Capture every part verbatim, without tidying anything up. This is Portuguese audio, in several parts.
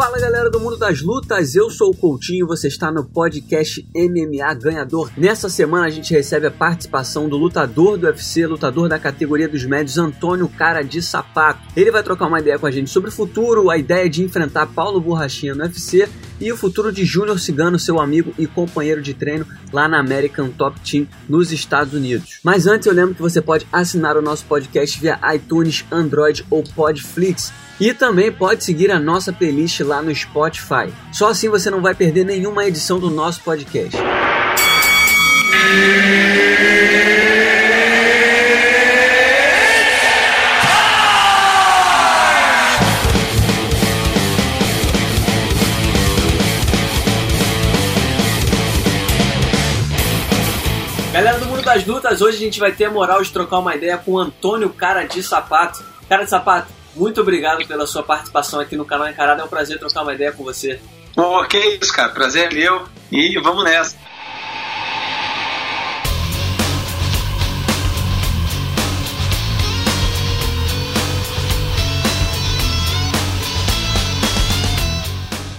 Fala galera do Mundo das Lutas, eu sou o Coutinho, você está no podcast M M A Ganhador. Nessa semana a gente recebe a participação do lutador do U F C, lutador da categoria dos médios, Antônio Cara de Sapato. Ele vai trocar uma ideia com a gente sobre o futuro, a ideia de enfrentar Paulo Borrachinha no U F C e o futuro de Júnior Cigano, seu amigo e companheiro de treino lá na American Top Team nos Estados Unidos. Mas antes eu lembro que você pode assinar o nosso podcast via iTunes, Android ou Podflix. E também pode seguir a nossa playlist lá no Spotify. Só assim você não vai perder nenhuma edição do nosso podcast. Galera do Mundo das Lutas, hoje a gente vai ter a moral de trocar uma ideia com o Antônio Cara de Sapato. Cara de Sapato, muito obrigado pela sua participação aqui no canal Encarada, é um prazer trocar uma ideia com você. Oh, que isso, cara, prazer é meu e vamos nessa.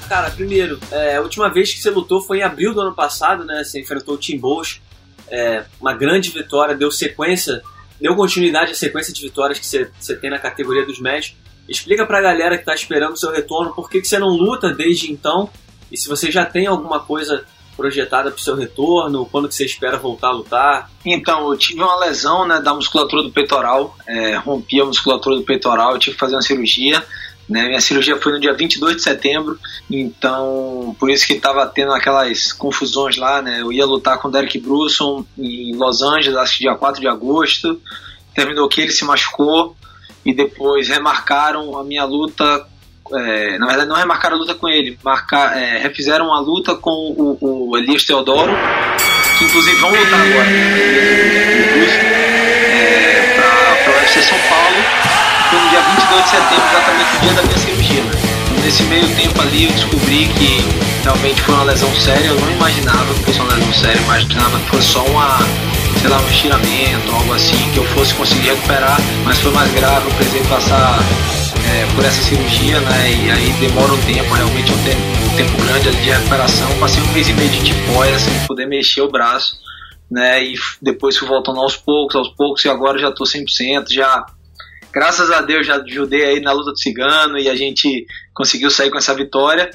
Cara, primeiro, é, a última vez que você lutou foi em abril do ano passado, né? Você enfrentou o Tim Boetsch, é, uma grande vitória, deu sequência... Deu continuidade à sequência de vitórias que você tem na categoria dos médios. Explica pra galera que tá esperando o seu retorno por que você não luta desde então e se você já tem alguma coisa projetada pro seu retorno, quando você espera voltar a lutar. Então, eu tive uma lesão, né, da musculatura do peitoral, é, rompi a musculatura do peitoral, eu tive que fazer uma cirurgia. Né? Minha cirurgia foi no dia vinte e dois de setembro, então por isso que estava tendo aquelas confusões lá, né? Eu ia lutar com o Derek Brunson em Los Angeles, acho que dia quatro de agosto, terminou que ele se machucou e depois remarcaram a minha luta, é, na verdade não remarcaram a luta com ele, marcar, é, refizeram a luta com o, o Elias Teodoro, que inclusive vão lutar agora, é, para o U F C São Paulo. Foi no dia vinte e dois de setembro, exatamente o dia da minha cirurgia, né? Nesse meio tempo ali eu descobri que realmente foi uma lesão séria. Eu não imaginava que fosse uma lesão séria, eu imaginava que fosse só uma, sei lá, um estiramento, algo assim, que eu fosse conseguir recuperar, mas foi mais grave, eu precisei passar é, por essa cirurgia, né? E aí demora um tempo, realmente um tempo, um tempo grande ali de recuperação. Passei um mês e meio de tipóia, sem poder mexer o braço, né? E depois fui voltando aos poucos, aos poucos, e agora já estou cem por cento, já... Graças a Deus já ajudei aí na luta do Cigano e a gente conseguiu sair com essa vitória.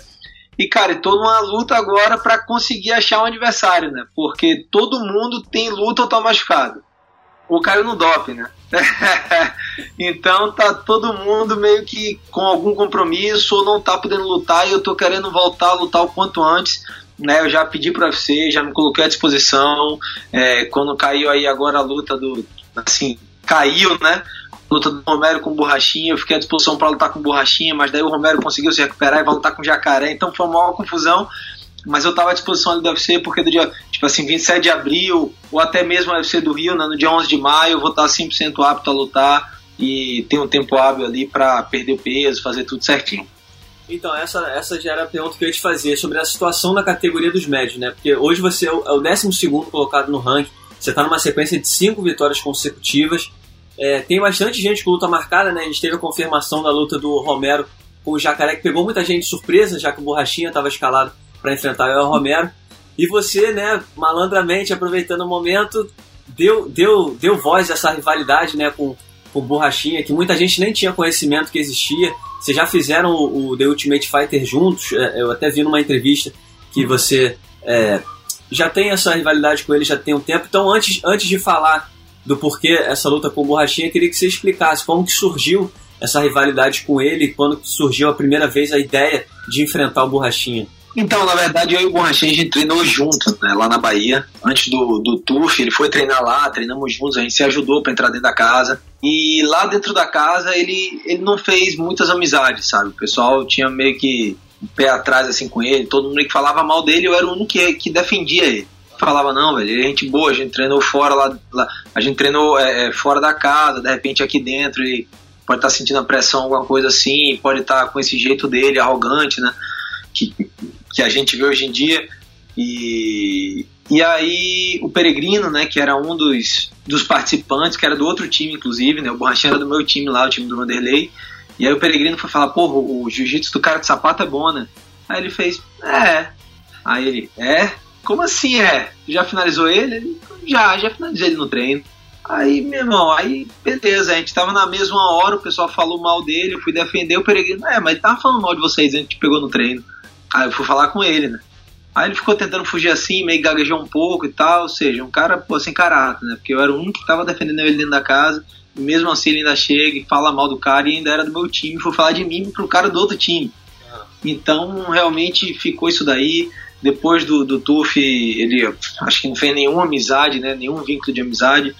E, cara, estou numa luta agora para conseguir achar um adversário, né? Porque todo mundo tem luta ou tá machucado. Ou caiu no doping, né? Então tá todo mundo meio que com algum compromisso ou não tá podendo lutar e eu tô querendo voltar a lutar o quanto antes. Né, eu já pedi para o U F C, já me coloquei à disposição. É, quando caiu aí agora a luta do... Assim, caiu, né? Luta do Romero com o Borrachinha, eu fiquei à disposição para lutar com o Borrachinha, mas daí o Romero conseguiu se recuperar e vai lutar com o Jacaré, então foi uma maior confusão, mas eu estava à disposição ali do U F C, porque do dia, tipo assim, vinte e sete de abril, ou até mesmo o U F C do Rio, né, no dia onze de maio, eu vou estar cem por cento apto a lutar e ter um tempo hábil ali para perder o peso, fazer tudo certinho. Então, essa, essa já era a pergunta que eu ia te fazer, sobre a situação na categoria dos médios, né, porque hoje você é o décimo segundo colocado no ranking, você está numa sequência de cinco vitórias consecutivas. É, tem bastante gente com luta marcada, né? A gente teve a confirmação da luta do Romero com o Jacaré, que pegou muita gente de surpresa, já que o Borrachinha estava escalado para enfrentar o Romero. E você, né, malandramente, aproveitando o momento, deu, deu, deu voz a essa rivalidade, né, com, com o Borrachinha, que muita gente nem tinha conhecimento que existia. Vocês já fizeram o, o The Ultimate Fighter juntos, eu até vi numa entrevista que você é, já tem essa rivalidade com ele, já tem um tempo. Então, antes, antes de falar do porquê essa luta com o Borrachinha, queria que você explicasse como que surgiu essa rivalidade com ele, quando surgiu a primeira vez a ideia de enfrentar o Borrachinha. Então, na verdade, eu e o Borrachinha, a gente treinou juntos, né, lá na Bahia, antes do, do T U F, ele foi treinar lá, treinamos juntos, a gente se ajudou para entrar dentro da casa, e lá dentro da casa ele, ele não fez muitas amizades, sabe, o pessoal tinha meio que um pé atrás assim com ele, todo mundo que falava mal dele, eu era o único que, que defendia ele. Falava, não, velho, ele é gente boa, a gente treinou fora lá, lá a gente treinou é, fora da casa, de repente aqui dentro ele pode estar sentindo a pressão, alguma coisa assim, pode estar com esse jeito dele, arrogante, né, que, que a gente vê hoje em dia, e, e aí o Peregrino, né, que era um dos, dos participantes, que era do outro time, inclusive, né, o Borrachinha era do meu time lá, o time do Vanderlei, E aí o Peregrino foi falar, porra, o jiu-jitsu do cara de sapato é bom, né? Aí ele fez, é. Aí ele, é? Como assim é? Já finalizou ele? Ele já, já finalizei ele no treino. Aí, meu irmão, aí, beleza, a gente tava na mesma hora, o pessoal falou mal dele, eu fui defender o Peregrino, é, mas ele tava falando mal de vocês, a gente pegou no treino. Aí eu fui falar com ele, né? Aí ele ficou tentando fugir assim, meio gaguejou um pouco e tal, ou seja, um cara, pô, sem caráter, né? Porque eu era o único que tava defendendo ele dentro da casa, e mesmo assim ele ainda chega e fala mal do cara, e ainda era do meu time, foi falar de mim pro cara do outro time. Então, realmente, ficou isso daí. Depois do, do Tuf, ele acho que não fez nenhuma amizade, né? Nenhum vínculo de amizade.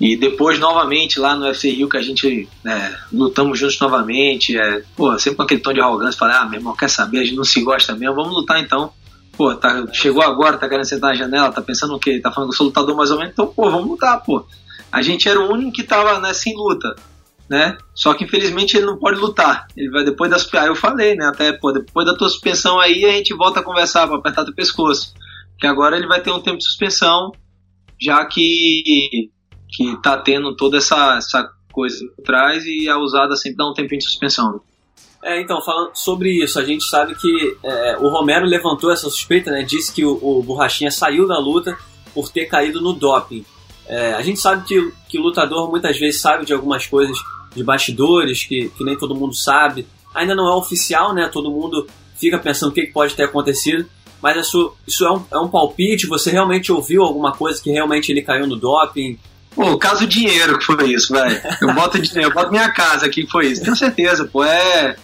E depois, novamente, lá no U F C Rio, que a gente é, lutamos juntos novamente. É, pô, sempre com aquele tom de arrogância, falar, ah, meu irmão, quer saber? A gente não se gosta mesmo, vamos lutar então. Pô, tá, chegou agora, tá querendo sentar na janela, tá pensando o quê? Tá falando que eu sou lutador mais ou menos, então, pô, vamos lutar, pô. A gente era o único que tava, né, sem luta, né? Só que, infelizmente, ele não pode lutar. Ele vai depois da... Aí eu falei, né, até, pô, depois da tua suspensão aí, a gente volta a conversar pra apertar teu pescoço. Porque agora ele vai ter um tempo de suspensão, já que... que tá tendo toda essa, essa coisa por trás, e a USADA sempre dá um tempinho de suspensão. É, então, falando sobre isso, a gente sabe que é, o Romero levantou essa suspeita, né? Disse que o, o Borrachinha saiu da luta por ter caído no doping. É, a gente sabe que, que o lutador muitas vezes sabe de algumas coisas de bastidores, que, que nem todo mundo sabe. Ainda não é oficial, né? Todo mundo fica pensando o que pode ter acontecido, mas isso, isso é, um, é um palpite. Você realmente ouviu alguma coisa que realmente ele caiu no doping? Pô, caso dinheiro que foi isso, velho. Eu boto dinheiro, eu boto minha casa aqui que foi isso. Tenho certeza, pô, é,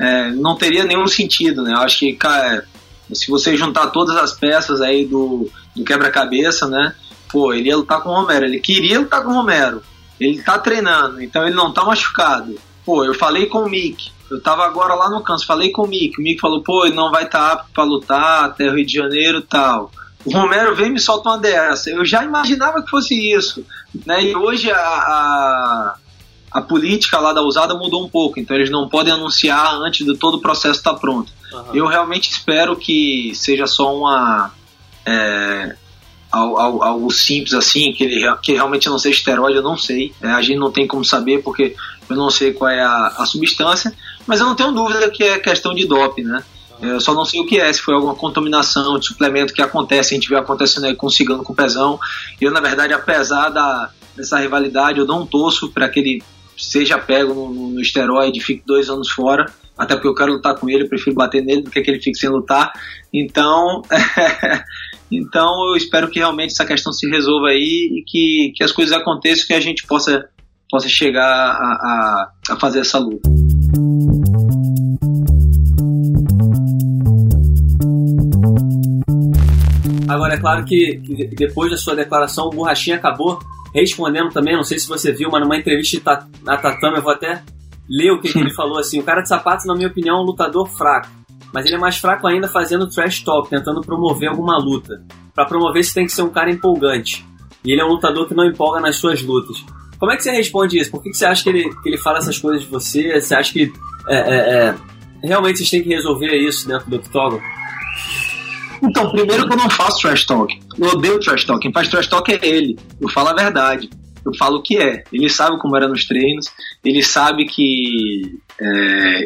é... Não teria nenhum sentido, né? Eu acho que, cara, se você juntar todas as peças aí do, do quebra-cabeça, né? Pô, ele ia lutar com o Romero. Ele queria lutar com o Romero. Ele tá treinando, então ele não tá machucado. Pô, eu falei com o Mick. Eu tava agora lá no canto, falei com o Mick. O Mick falou, pô, ele não vai estar apto pra lutar até o Rio de Janeiro e tal. O Romero vem e me solta uma dessa. Eu já imaginava que fosse isso, né? E hoje a, a, a política lá da USADA mudou um pouco. Então eles não podem anunciar antes de todo o processo estar pronto. Uhum. Eu realmente espero que seja só uma é, algo, algo simples assim, que, ele, que realmente não seja esteroide, eu não sei. É, a gente não tem como saber porque eu não sei qual é a, a substância. Mas eu não tenho dúvida que é questão de doping, né? Eu só não sei o que é, se foi alguma contaminação de suplemento que acontece, a gente vê acontecendo aí com o Cigano, com o Pezão. Eu, na verdade, apesar da, dessa rivalidade, eu não torço para que ele seja pego no, no esteroide e fique dois anos fora, até porque eu quero lutar com ele, eu prefiro bater nele do que, que ele fique sem lutar. Então, então eu espero que realmente essa questão se resolva aí e que, que as coisas aconteçam, que a gente possa, possa chegar a, a, a fazer essa luta. Agora, é claro que, que depois da sua declaração, o Borrachinha acabou respondendo também, não sei se você viu, mas numa entrevista ta, na Tatame, eu vou até ler o que, que ele falou, assim, o cara de sapato, na minha opinião, é um lutador fraco, mas ele é mais fraco ainda fazendo trash talk, tentando promover alguma luta. Pra promover, você tem que ser um cara empolgante, e ele é um lutador que não empolga nas suas lutas. Como é que você responde isso? Por que, que você acha que ele, que ele fala essas coisas de você? Você acha que é, é, é, realmente vocês têm que resolver isso dentro do octógono? Então, primeiro que eu não faço trash talk. Eu odeio trash talk. Quem faz trash talk é ele. Eu falo a verdade. Eu falo o que é. Ele sabe como era nos treinos. Ele sabe que... É...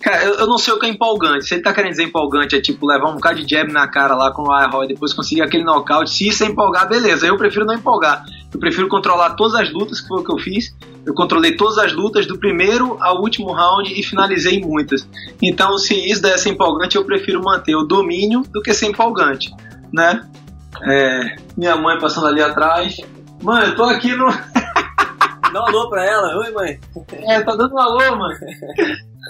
Cara, eu não sei o que é empolgante. Se ele tá querendo dizer empolgante, é tipo levar um bocado de jab na cara lá com o Ryan Hall e depois conseguir aquele knockout. Se isso é empolgar, beleza. Eu prefiro não empolgar. Eu prefiro controlar todas as lutas, que foi o que eu fiz. Eu controlei todas as lutas do primeiro ao último round e finalizei muitas. Então, se isso der ser empolgante, eu prefiro manter o domínio do que ser empolgante, né? É... Minha mãe passando ali atrás... Mãe, eu tô aqui no... Dá um alô pra ela. Oi, mãe. É, tá dando um alô, mãe.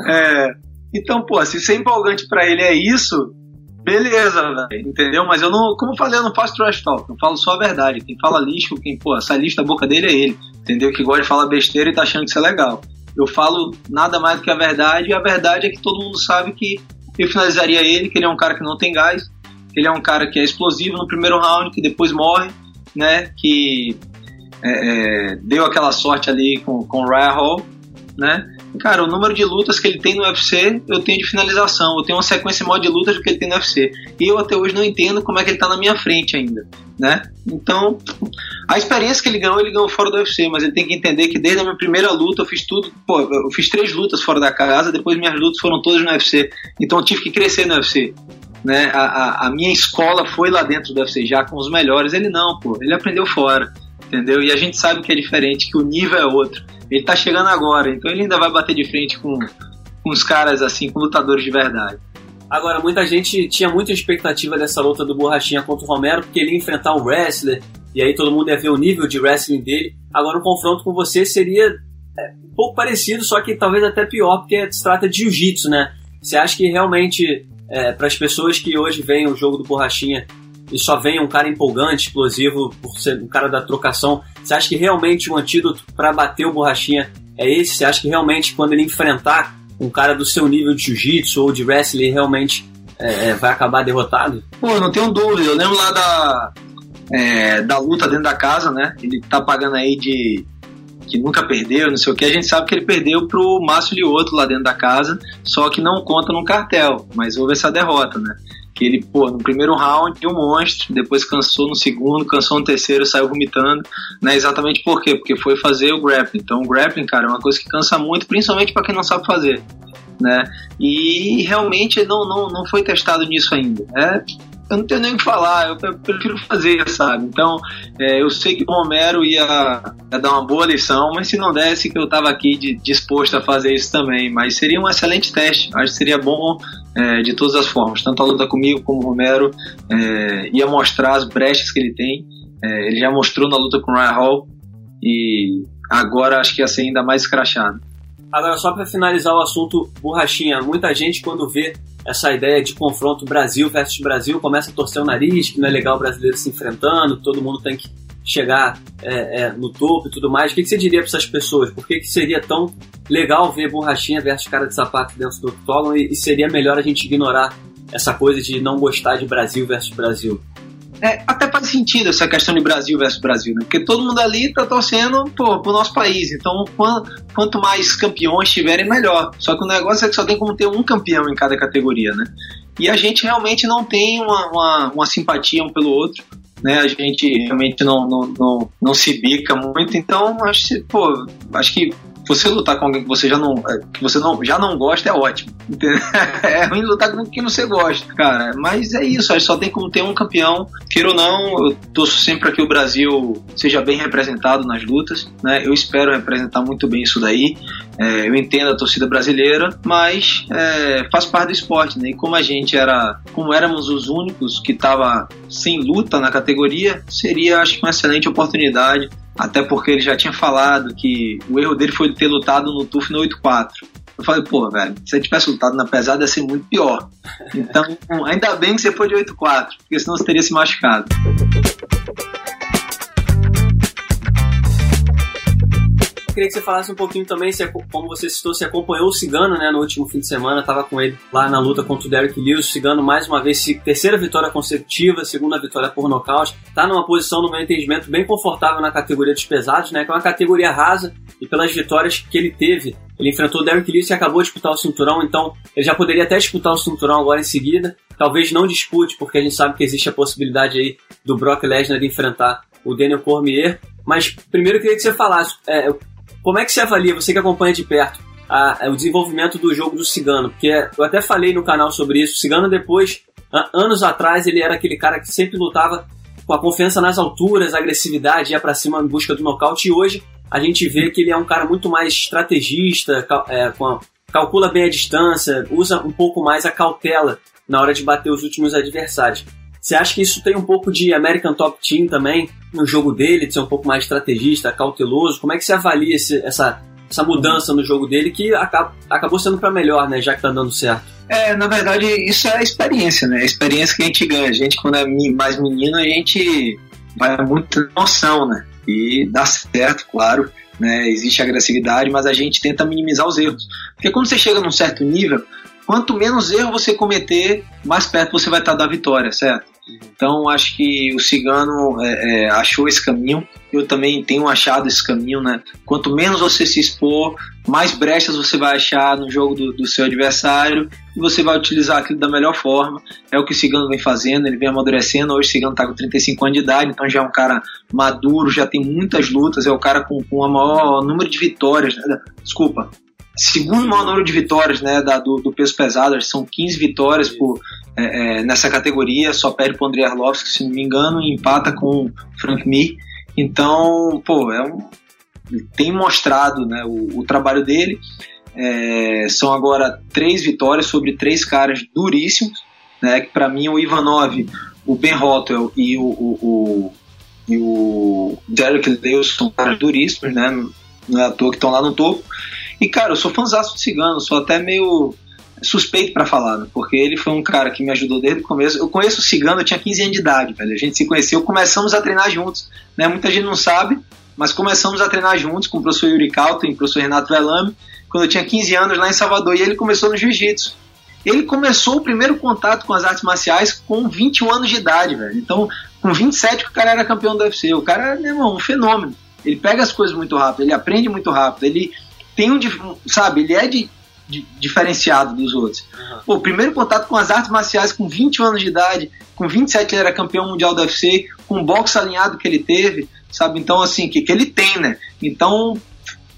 É, então, pô, se ser empolgante pra ele é isso, beleza, velho, entendeu? Mas eu não... Como eu falei, eu não faço trash talk. Eu falo só a verdade. Quem fala lixo, quem, pô, sai lixo da boca dele é ele, entendeu? Que gosta de falar besteira e tá achando que isso é legal. Eu falo nada mais do que a verdade, e a verdade é que todo mundo sabe que eu finalizaria ele, que ele é um cara que não tem gás, que ele é um cara que é explosivo no primeiro round, que depois morre, né, que é, é, deu aquela sorte ali com, com o Ryan Hall, né? Cara, o número de lutas que ele tem no U F C, eu tenho de finalização, eu tenho uma sequência maior de lutas do que ele tem no U F C, e eu até hoje não entendo como é que ele tá na minha frente ainda, né? Então, a experiência que ele ganhou, ele ganhou fora do U F C, mas ele tem que entender que desde a minha primeira luta eu fiz tudo, pô, eu fiz três lutas fora da casa, depois minhas lutas foram todas no U F C, então eu tive que crescer no U F C, né? A, a, a minha escola foi lá dentro do U F C, já com os melhores. Ele não, pô, ele aprendeu fora, entendeu? E a gente sabe que é diferente, que o nível é outro. Ele tá chegando agora, então ele ainda vai bater de frente com, com os caras assim, com lutadores de verdade. Agora, muita gente tinha muita expectativa dessa luta do Borrachinha contra o Romero, porque ele ia enfrentar um wrestler, e aí todo mundo ia ver o nível de wrestling dele. Agora, o confronto com você seria um pouco parecido, só que talvez até pior, porque se trata de jiu-jitsu, né? Você acha que realmente, é, para as pessoas que hoje veem o jogo do Borrachinha e só vem um cara empolgante, explosivo, por ser um cara da trocação, você acha que realmente o antídoto para bater o Borrachinha é esse? Você acha que realmente quando ele enfrentar um cara do seu nível de jiu-jitsu ou de wrestling, realmente é, é, vai acabar derrotado? Pô, não tenho dúvida. Eu lembro lá da, é, da luta dentro da casa, né? Ele tá pagando aí de... que nunca perdeu, não sei o que, a gente sabe que ele perdeu pro Márcio Lioto lá dentro da casa, só que não conta num cartel, mas houve essa derrota, né? Que ele, pô, no primeiro round deu um monstro, depois cansou no segundo, cansou no terceiro, saiu vomitando, né? Exatamente por quê? Porque foi fazer o grappling. Então o grappling, cara, é uma coisa que cansa muito, principalmente pra quem não sabe fazer, né? E realmente não, não, não foi testado nisso ainda, né? Eu não tenho nem o que falar, eu prefiro fazer, sabe? Então, é, eu sei que o Romero ia, ia dar uma boa lição, mas se não desse que eu estava aqui de, disposto a fazer isso também. Mas seria um excelente teste, acho que seria bom, é, de todas as formas. Tanto a luta comigo como o Romero, é, ia mostrar as brechas que ele tem. É, ele já mostrou na luta com o Ryan Hall e agora acho que ia ser ainda mais escrachado. Agora, só para finalizar o assunto Borrachinha, muita gente quando vê essa ideia de confronto Brasil versus Brasil começa a torcer o nariz, que não é legal o brasileiro se enfrentando, todo mundo tem que chegar é, é, no topo e tudo mais. O que, que você diria para essas pessoas? Por que, que seria tão legal ver Borrachinha versus Cara de Sapato dentro do octógono e, e seria melhor a gente ignorar essa coisa de não gostar de Brasil versus Brasil? É, até faz sentido essa questão de Brasil versus Brasil, né? Porque todo mundo ali tá torcendo pô, pro nosso país, então quanto, quanto mais campeões tiverem, melhor. Só que o negócio é que só tem como ter um campeão em cada categoria, né? E a gente realmente não tem uma, uma, uma simpatia um pelo outro, né? A gente realmente não, não, não, não se bica muito, então acho que, pô, acho que você lutar com alguém que você já não, que você não, já não gosta é ótimo, entendeu? É ruim lutar com quem você gosta, cara. Mas é isso, só tem como ter um campeão. Queira ou não, eu torço sempre para que o Brasil seja bem representado nas lutas, né? Eu espero representar muito bem isso daí. É, eu entendo a torcida brasileira, mas é, faz parte do esporte, né? E como a gente era, como éramos os únicos que estava sem luta na categoria, seria, acho que, uma excelente oportunidade. Até porque ele já tinha falado que o erro dele foi ter lutado no T U F no oito quatro. Eu falei, pô, velho, se ele tivesse lutado na pesada ia ser muito pior. Então, ainda bem que você foi de oito quatro, porque senão você teria se machucado. Eu queria que você falasse um pouquinho também, como você citou, você acompanhou o Cigano, né, no último fim de semana, estava com ele lá na luta contra o Derek Lewis. O Cigano, mais uma vez, terceira vitória consecutiva, segunda vitória por nocaute, está numa posição, no meu entendimento, bem confortável na categoria dos pesados, né, que é uma categoria rasa, e pelas vitórias que ele teve, ele enfrentou o Derek Lewis e acabou de disputar o cinturão, então ele já poderia até disputar o cinturão agora em seguida, talvez não dispute, porque a gente sabe que existe a possibilidade aí do Brock Lesnar de enfrentar o Daniel Cormier, mas primeiro eu queria que você falasse... É, como é que você avalia, você que acompanha de perto, a, a, o desenvolvimento do jogo do Cigano? Porque eu até falei no canal sobre isso. O Cigano depois, a, anos atrás, ele era aquele cara que sempre lutava com a confiança nas alturas, a agressividade, ia pra cima em busca do nocaute. E hoje a gente vê que ele é um cara muito mais estrategista, cal, é, com a, calcula bem a distância, usa um pouco mais a cautela na hora de bater os últimos adversários. Você acha que isso tem um pouco de American Top Team também, no jogo dele, de ser um pouco mais estrategista, cauteloso? Como é que você avalia esse, essa, essa mudança no jogo dele que acaba, acabou sendo para melhor, né, já que está dando certo? É, na verdade, isso é a experiência, né? A experiência que a gente ganha. A gente, quando é mais menino, a gente vai muito noção, né? E dá certo, claro, né? Existe agressividade, mas a gente tenta minimizar os erros. Porque quando você chega num certo nível, quanto menos erro você cometer, mais perto você vai estar da vitória, certo? Então acho que o Cigano é, é, achou esse caminho, eu também tenho achado esse caminho, né? Quanto menos você se expor, mais brechas você vai achar no jogo do, do seu adversário e você vai utilizar aquilo da melhor forma. É o que o Cigano vem fazendo, ele vem amadurecendo. Hoje o Cigano está com trinta e cinco anos de idade, então já é um cara maduro, já tem muitas lutas, é o cara com, com o maior número de vitórias, né? Desculpa, segundo maior número de vitórias, né, da, do, do peso pesado, são quinze vitórias por, é, é, nessa categoria, só perde para o André Arlovski, se não me engano, e empata com o Frank Mir. Então, pô, é um, tem mostrado, né, o, o trabalho dele. É, são agora três vitórias sobre três caras duríssimos, né, que para mim o Ivanov, o Ben Rothwell e o, o, o, e o Derek Lewis são caras duríssimos, né, não é à toa que estão lá no topo. E, cara, eu sou fãzaço do Cigano, sou até meio suspeito pra falar, né? Porque ele foi um cara que me ajudou desde o começo. Eu conheço o Cigano, eu tinha quinze anos de idade, velho. A gente se conheceu, começamos a treinar juntos, né? Muita gente não sabe, mas começamos a treinar juntos com o professor Yuri Calton e o professor Renato Velame, quando eu tinha quinze anos lá em Salvador, e ele começou no jiu-jitsu. Ele começou o primeiro contato com as artes marciais com vinte e um anos de idade, velho. Então, com vinte e sete que o cara era campeão do U F C. O cara era, né, irmão, um fenômeno. Ele pega as coisas muito rápido, ele aprende muito rápido, ele tem um, sabe, ele é de, de, diferenciado dos outros. Pô, primeiro contato com as artes marciais com vinte anos de idade, com vinte e sete ele era campeão mundial do U F C, com o boxe alinhado que ele teve, sabe, então assim, que, que ele tem, né, então,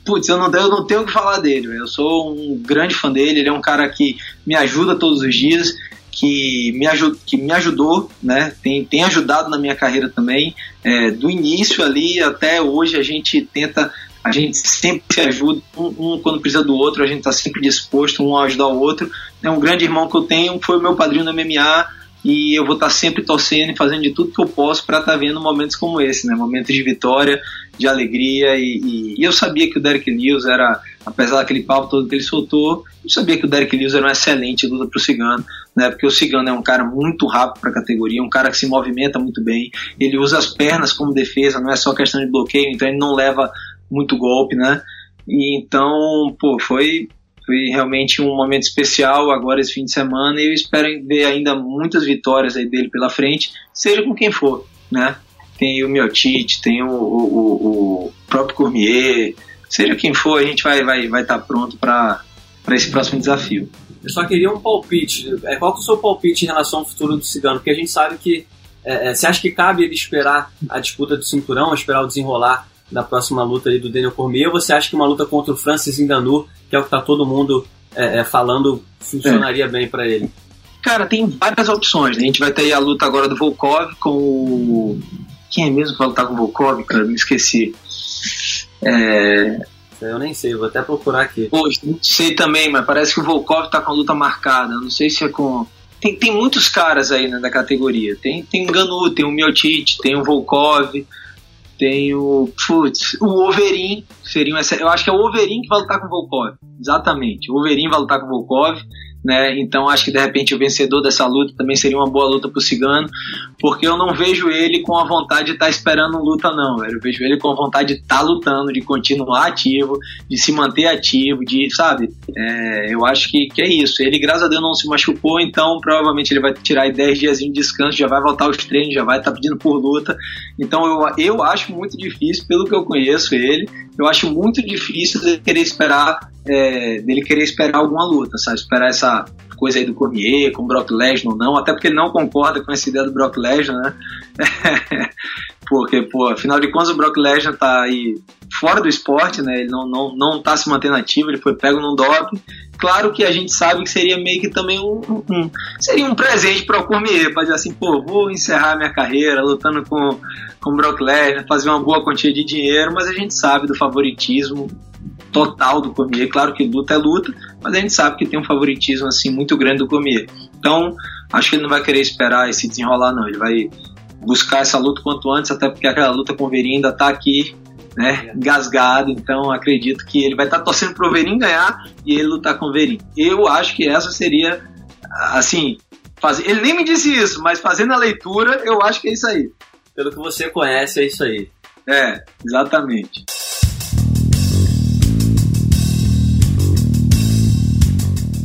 putz, eu não, eu não tenho o que falar dele, eu sou um grande fã dele, ele é um cara que me ajuda todos os dias, que me, ajud, que me ajudou, né, tem, tem ajudado na minha carreira também, é, do início ali até hoje a gente tenta. A gente sempre se ajuda, um, um quando precisa do outro, a gente está sempre disposto um a ajudar o outro. É um grande irmão que eu tenho, foi o meu padrinho no M M A e eu vou estar tá sempre torcendo e fazendo de tudo que eu posso para estar tá vendo momentos como esse, né? Momentos de vitória, de alegria. E, e, e eu sabia que o Derek Lewis era, apesar daquele papo todo que ele soltou, eu sabia que o Derek Lewis era um excelente luta para o Cigano, né? Porque o Cigano é um cara muito rápido para a categoria, um cara que se movimenta muito bem, ele usa as pernas como defesa, não é só questão de bloqueio, então ele não leva muito golpe, né? E então, pô, foi, foi realmente um momento especial agora esse fim de semana e eu espero ver ainda muitas vitórias aí dele pela frente, seja com quem for, né? Tem o Miotite, tem o, o, o próprio Cormier, seja quem for, a gente vai estar vai, vai tá pronto para esse próximo desafio. Eu só queria um palpite. Qual que é o seu palpite em relação ao futuro do Cigano? Porque a gente sabe que, é, você acha que cabe ele esperar a disputa do cinturão, esperar o desenrolar da próxima luta ali do Daniel Cormier, ou você acha que uma luta contra o Francis Ngannou, que é o que tá todo mundo é, é, falando, funcionaria é. bem para ele? Cara, tem várias opções, né? A gente vai ter aí a luta agora do Volkov com o... Quem é mesmo que vai lutar com o Volkov, cara? Me esqueci. É... Eu nem sei, vou até procurar aqui. Pô, não sei também, mas parece que o Volkov tá com a luta marcada, eu não sei se é com... Tem, tem muitos caras aí, né, da categoria. Tem, tem o Ngannou, tem o Miotite, tem o Volkov... Tem o... Putz, o Overeem seria um... Eu acho que é o Overeem que vai lutar com o Volkov. Exatamente. O Overeem vai lutar com o Volkov, né? Então acho que de repente o vencedor dessa luta também seria uma boa luta pro Cigano, porque eu não vejo ele com a vontade de estar tá esperando luta, não, velho. Eu vejo ele com a vontade de estar tá lutando, de continuar ativo, de se manter ativo, de, sabe? É, eu acho que, que é isso. Ele, graças a Deus, não se machucou, então provavelmente ele vai tirar aí dez dias de descanso, já vai voltar aos treinos, já vai estar tá pedindo por luta. Então eu, eu acho muito difícil, pelo que eu conheço ele, eu acho muito difícil ele querer esperar É, dele querer esperar alguma luta, sabe? Esperar essa coisa aí do Cormier, com o Brock Lesnar ou não, até porque ele não concorda com essa ideia do Brock Lesnar, né? Porque, pô, afinal de contas o Brock Lesnar tá aí fora do esporte, né? Ele não, não, não tá se mantendo ativo, ele foi pego num doping. Claro que a gente sabe que seria meio que também um, um seria um presente para o Cormier, para dizer assim, pô, vou encerrar minha carreira lutando com o Brock Lesnar, fazer uma boa quantia de dinheiro, mas a gente sabe do favoritismo total do Cormier. Claro que luta é luta, mas a gente sabe que tem um favoritismo assim muito grande do Cormier. Então, acho que ele não vai querer esperar e se desenrolar, não. Ele vai buscar essa luta quanto antes, até porque aquela luta com o Overeem ainda está aqui, né, engasgado. Então, acredito que ele vai estar tá torcendo para o Overeem ganhar e ele lutar com o Overeem. Eu acho que essa seria, assim, faz... ele nem me disse isso, mas fazendo a leitura, eu acho que é isso aí. Pelo que você conhece, é isso aí. É, exatamente.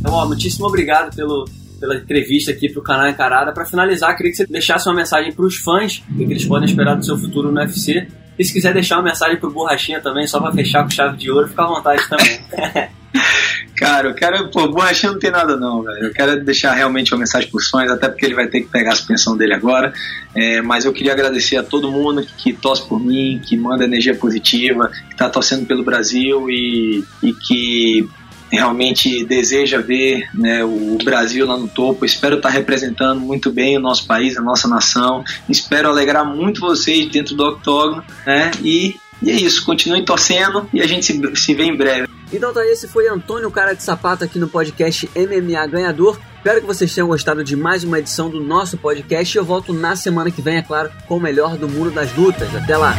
Então, ó, muitíssimo obrigado pelo, pela entrevista aqui pro canal Encarada. Pra finalizar, queria que você deixasse uma mensagem pros fãs, o que eles podem esperar do seu futuro no U F C. E se quiser deixar uma mensagem pro Borrachinha também, só pra fechar com chave de ouro, fica à vontade também. Cara, o cara, pô, Borrachinha não tem nada não, velho. Eu quero deixar realmente uma mensagem pros fãs, até porque ele vai ter que pegar a suspensão dele agora. É, mas eu queria agradecer a todo mundo que, que torce por mim, que manda energia positiva, que tá torcendo pelo Brasil e, e que realmente deseja ver, né, o Brasil lá no topo. Espero estar representando muito bem o nosso país, a nossa nação. Espero alegrar muito vocês dentro do octógono, né? E, e é isso, continuem torcendo e a gente se, se vê em breve. Então tá, esse foi Antônio Cara de Sapato aqui no podcast M M A Ganhador. Espero que vocês tenham gostado de mais uma edição do nosso podcast. Eu volto na semana que vem, é claro, com o melhor do Mundo das Lutas. Até lá!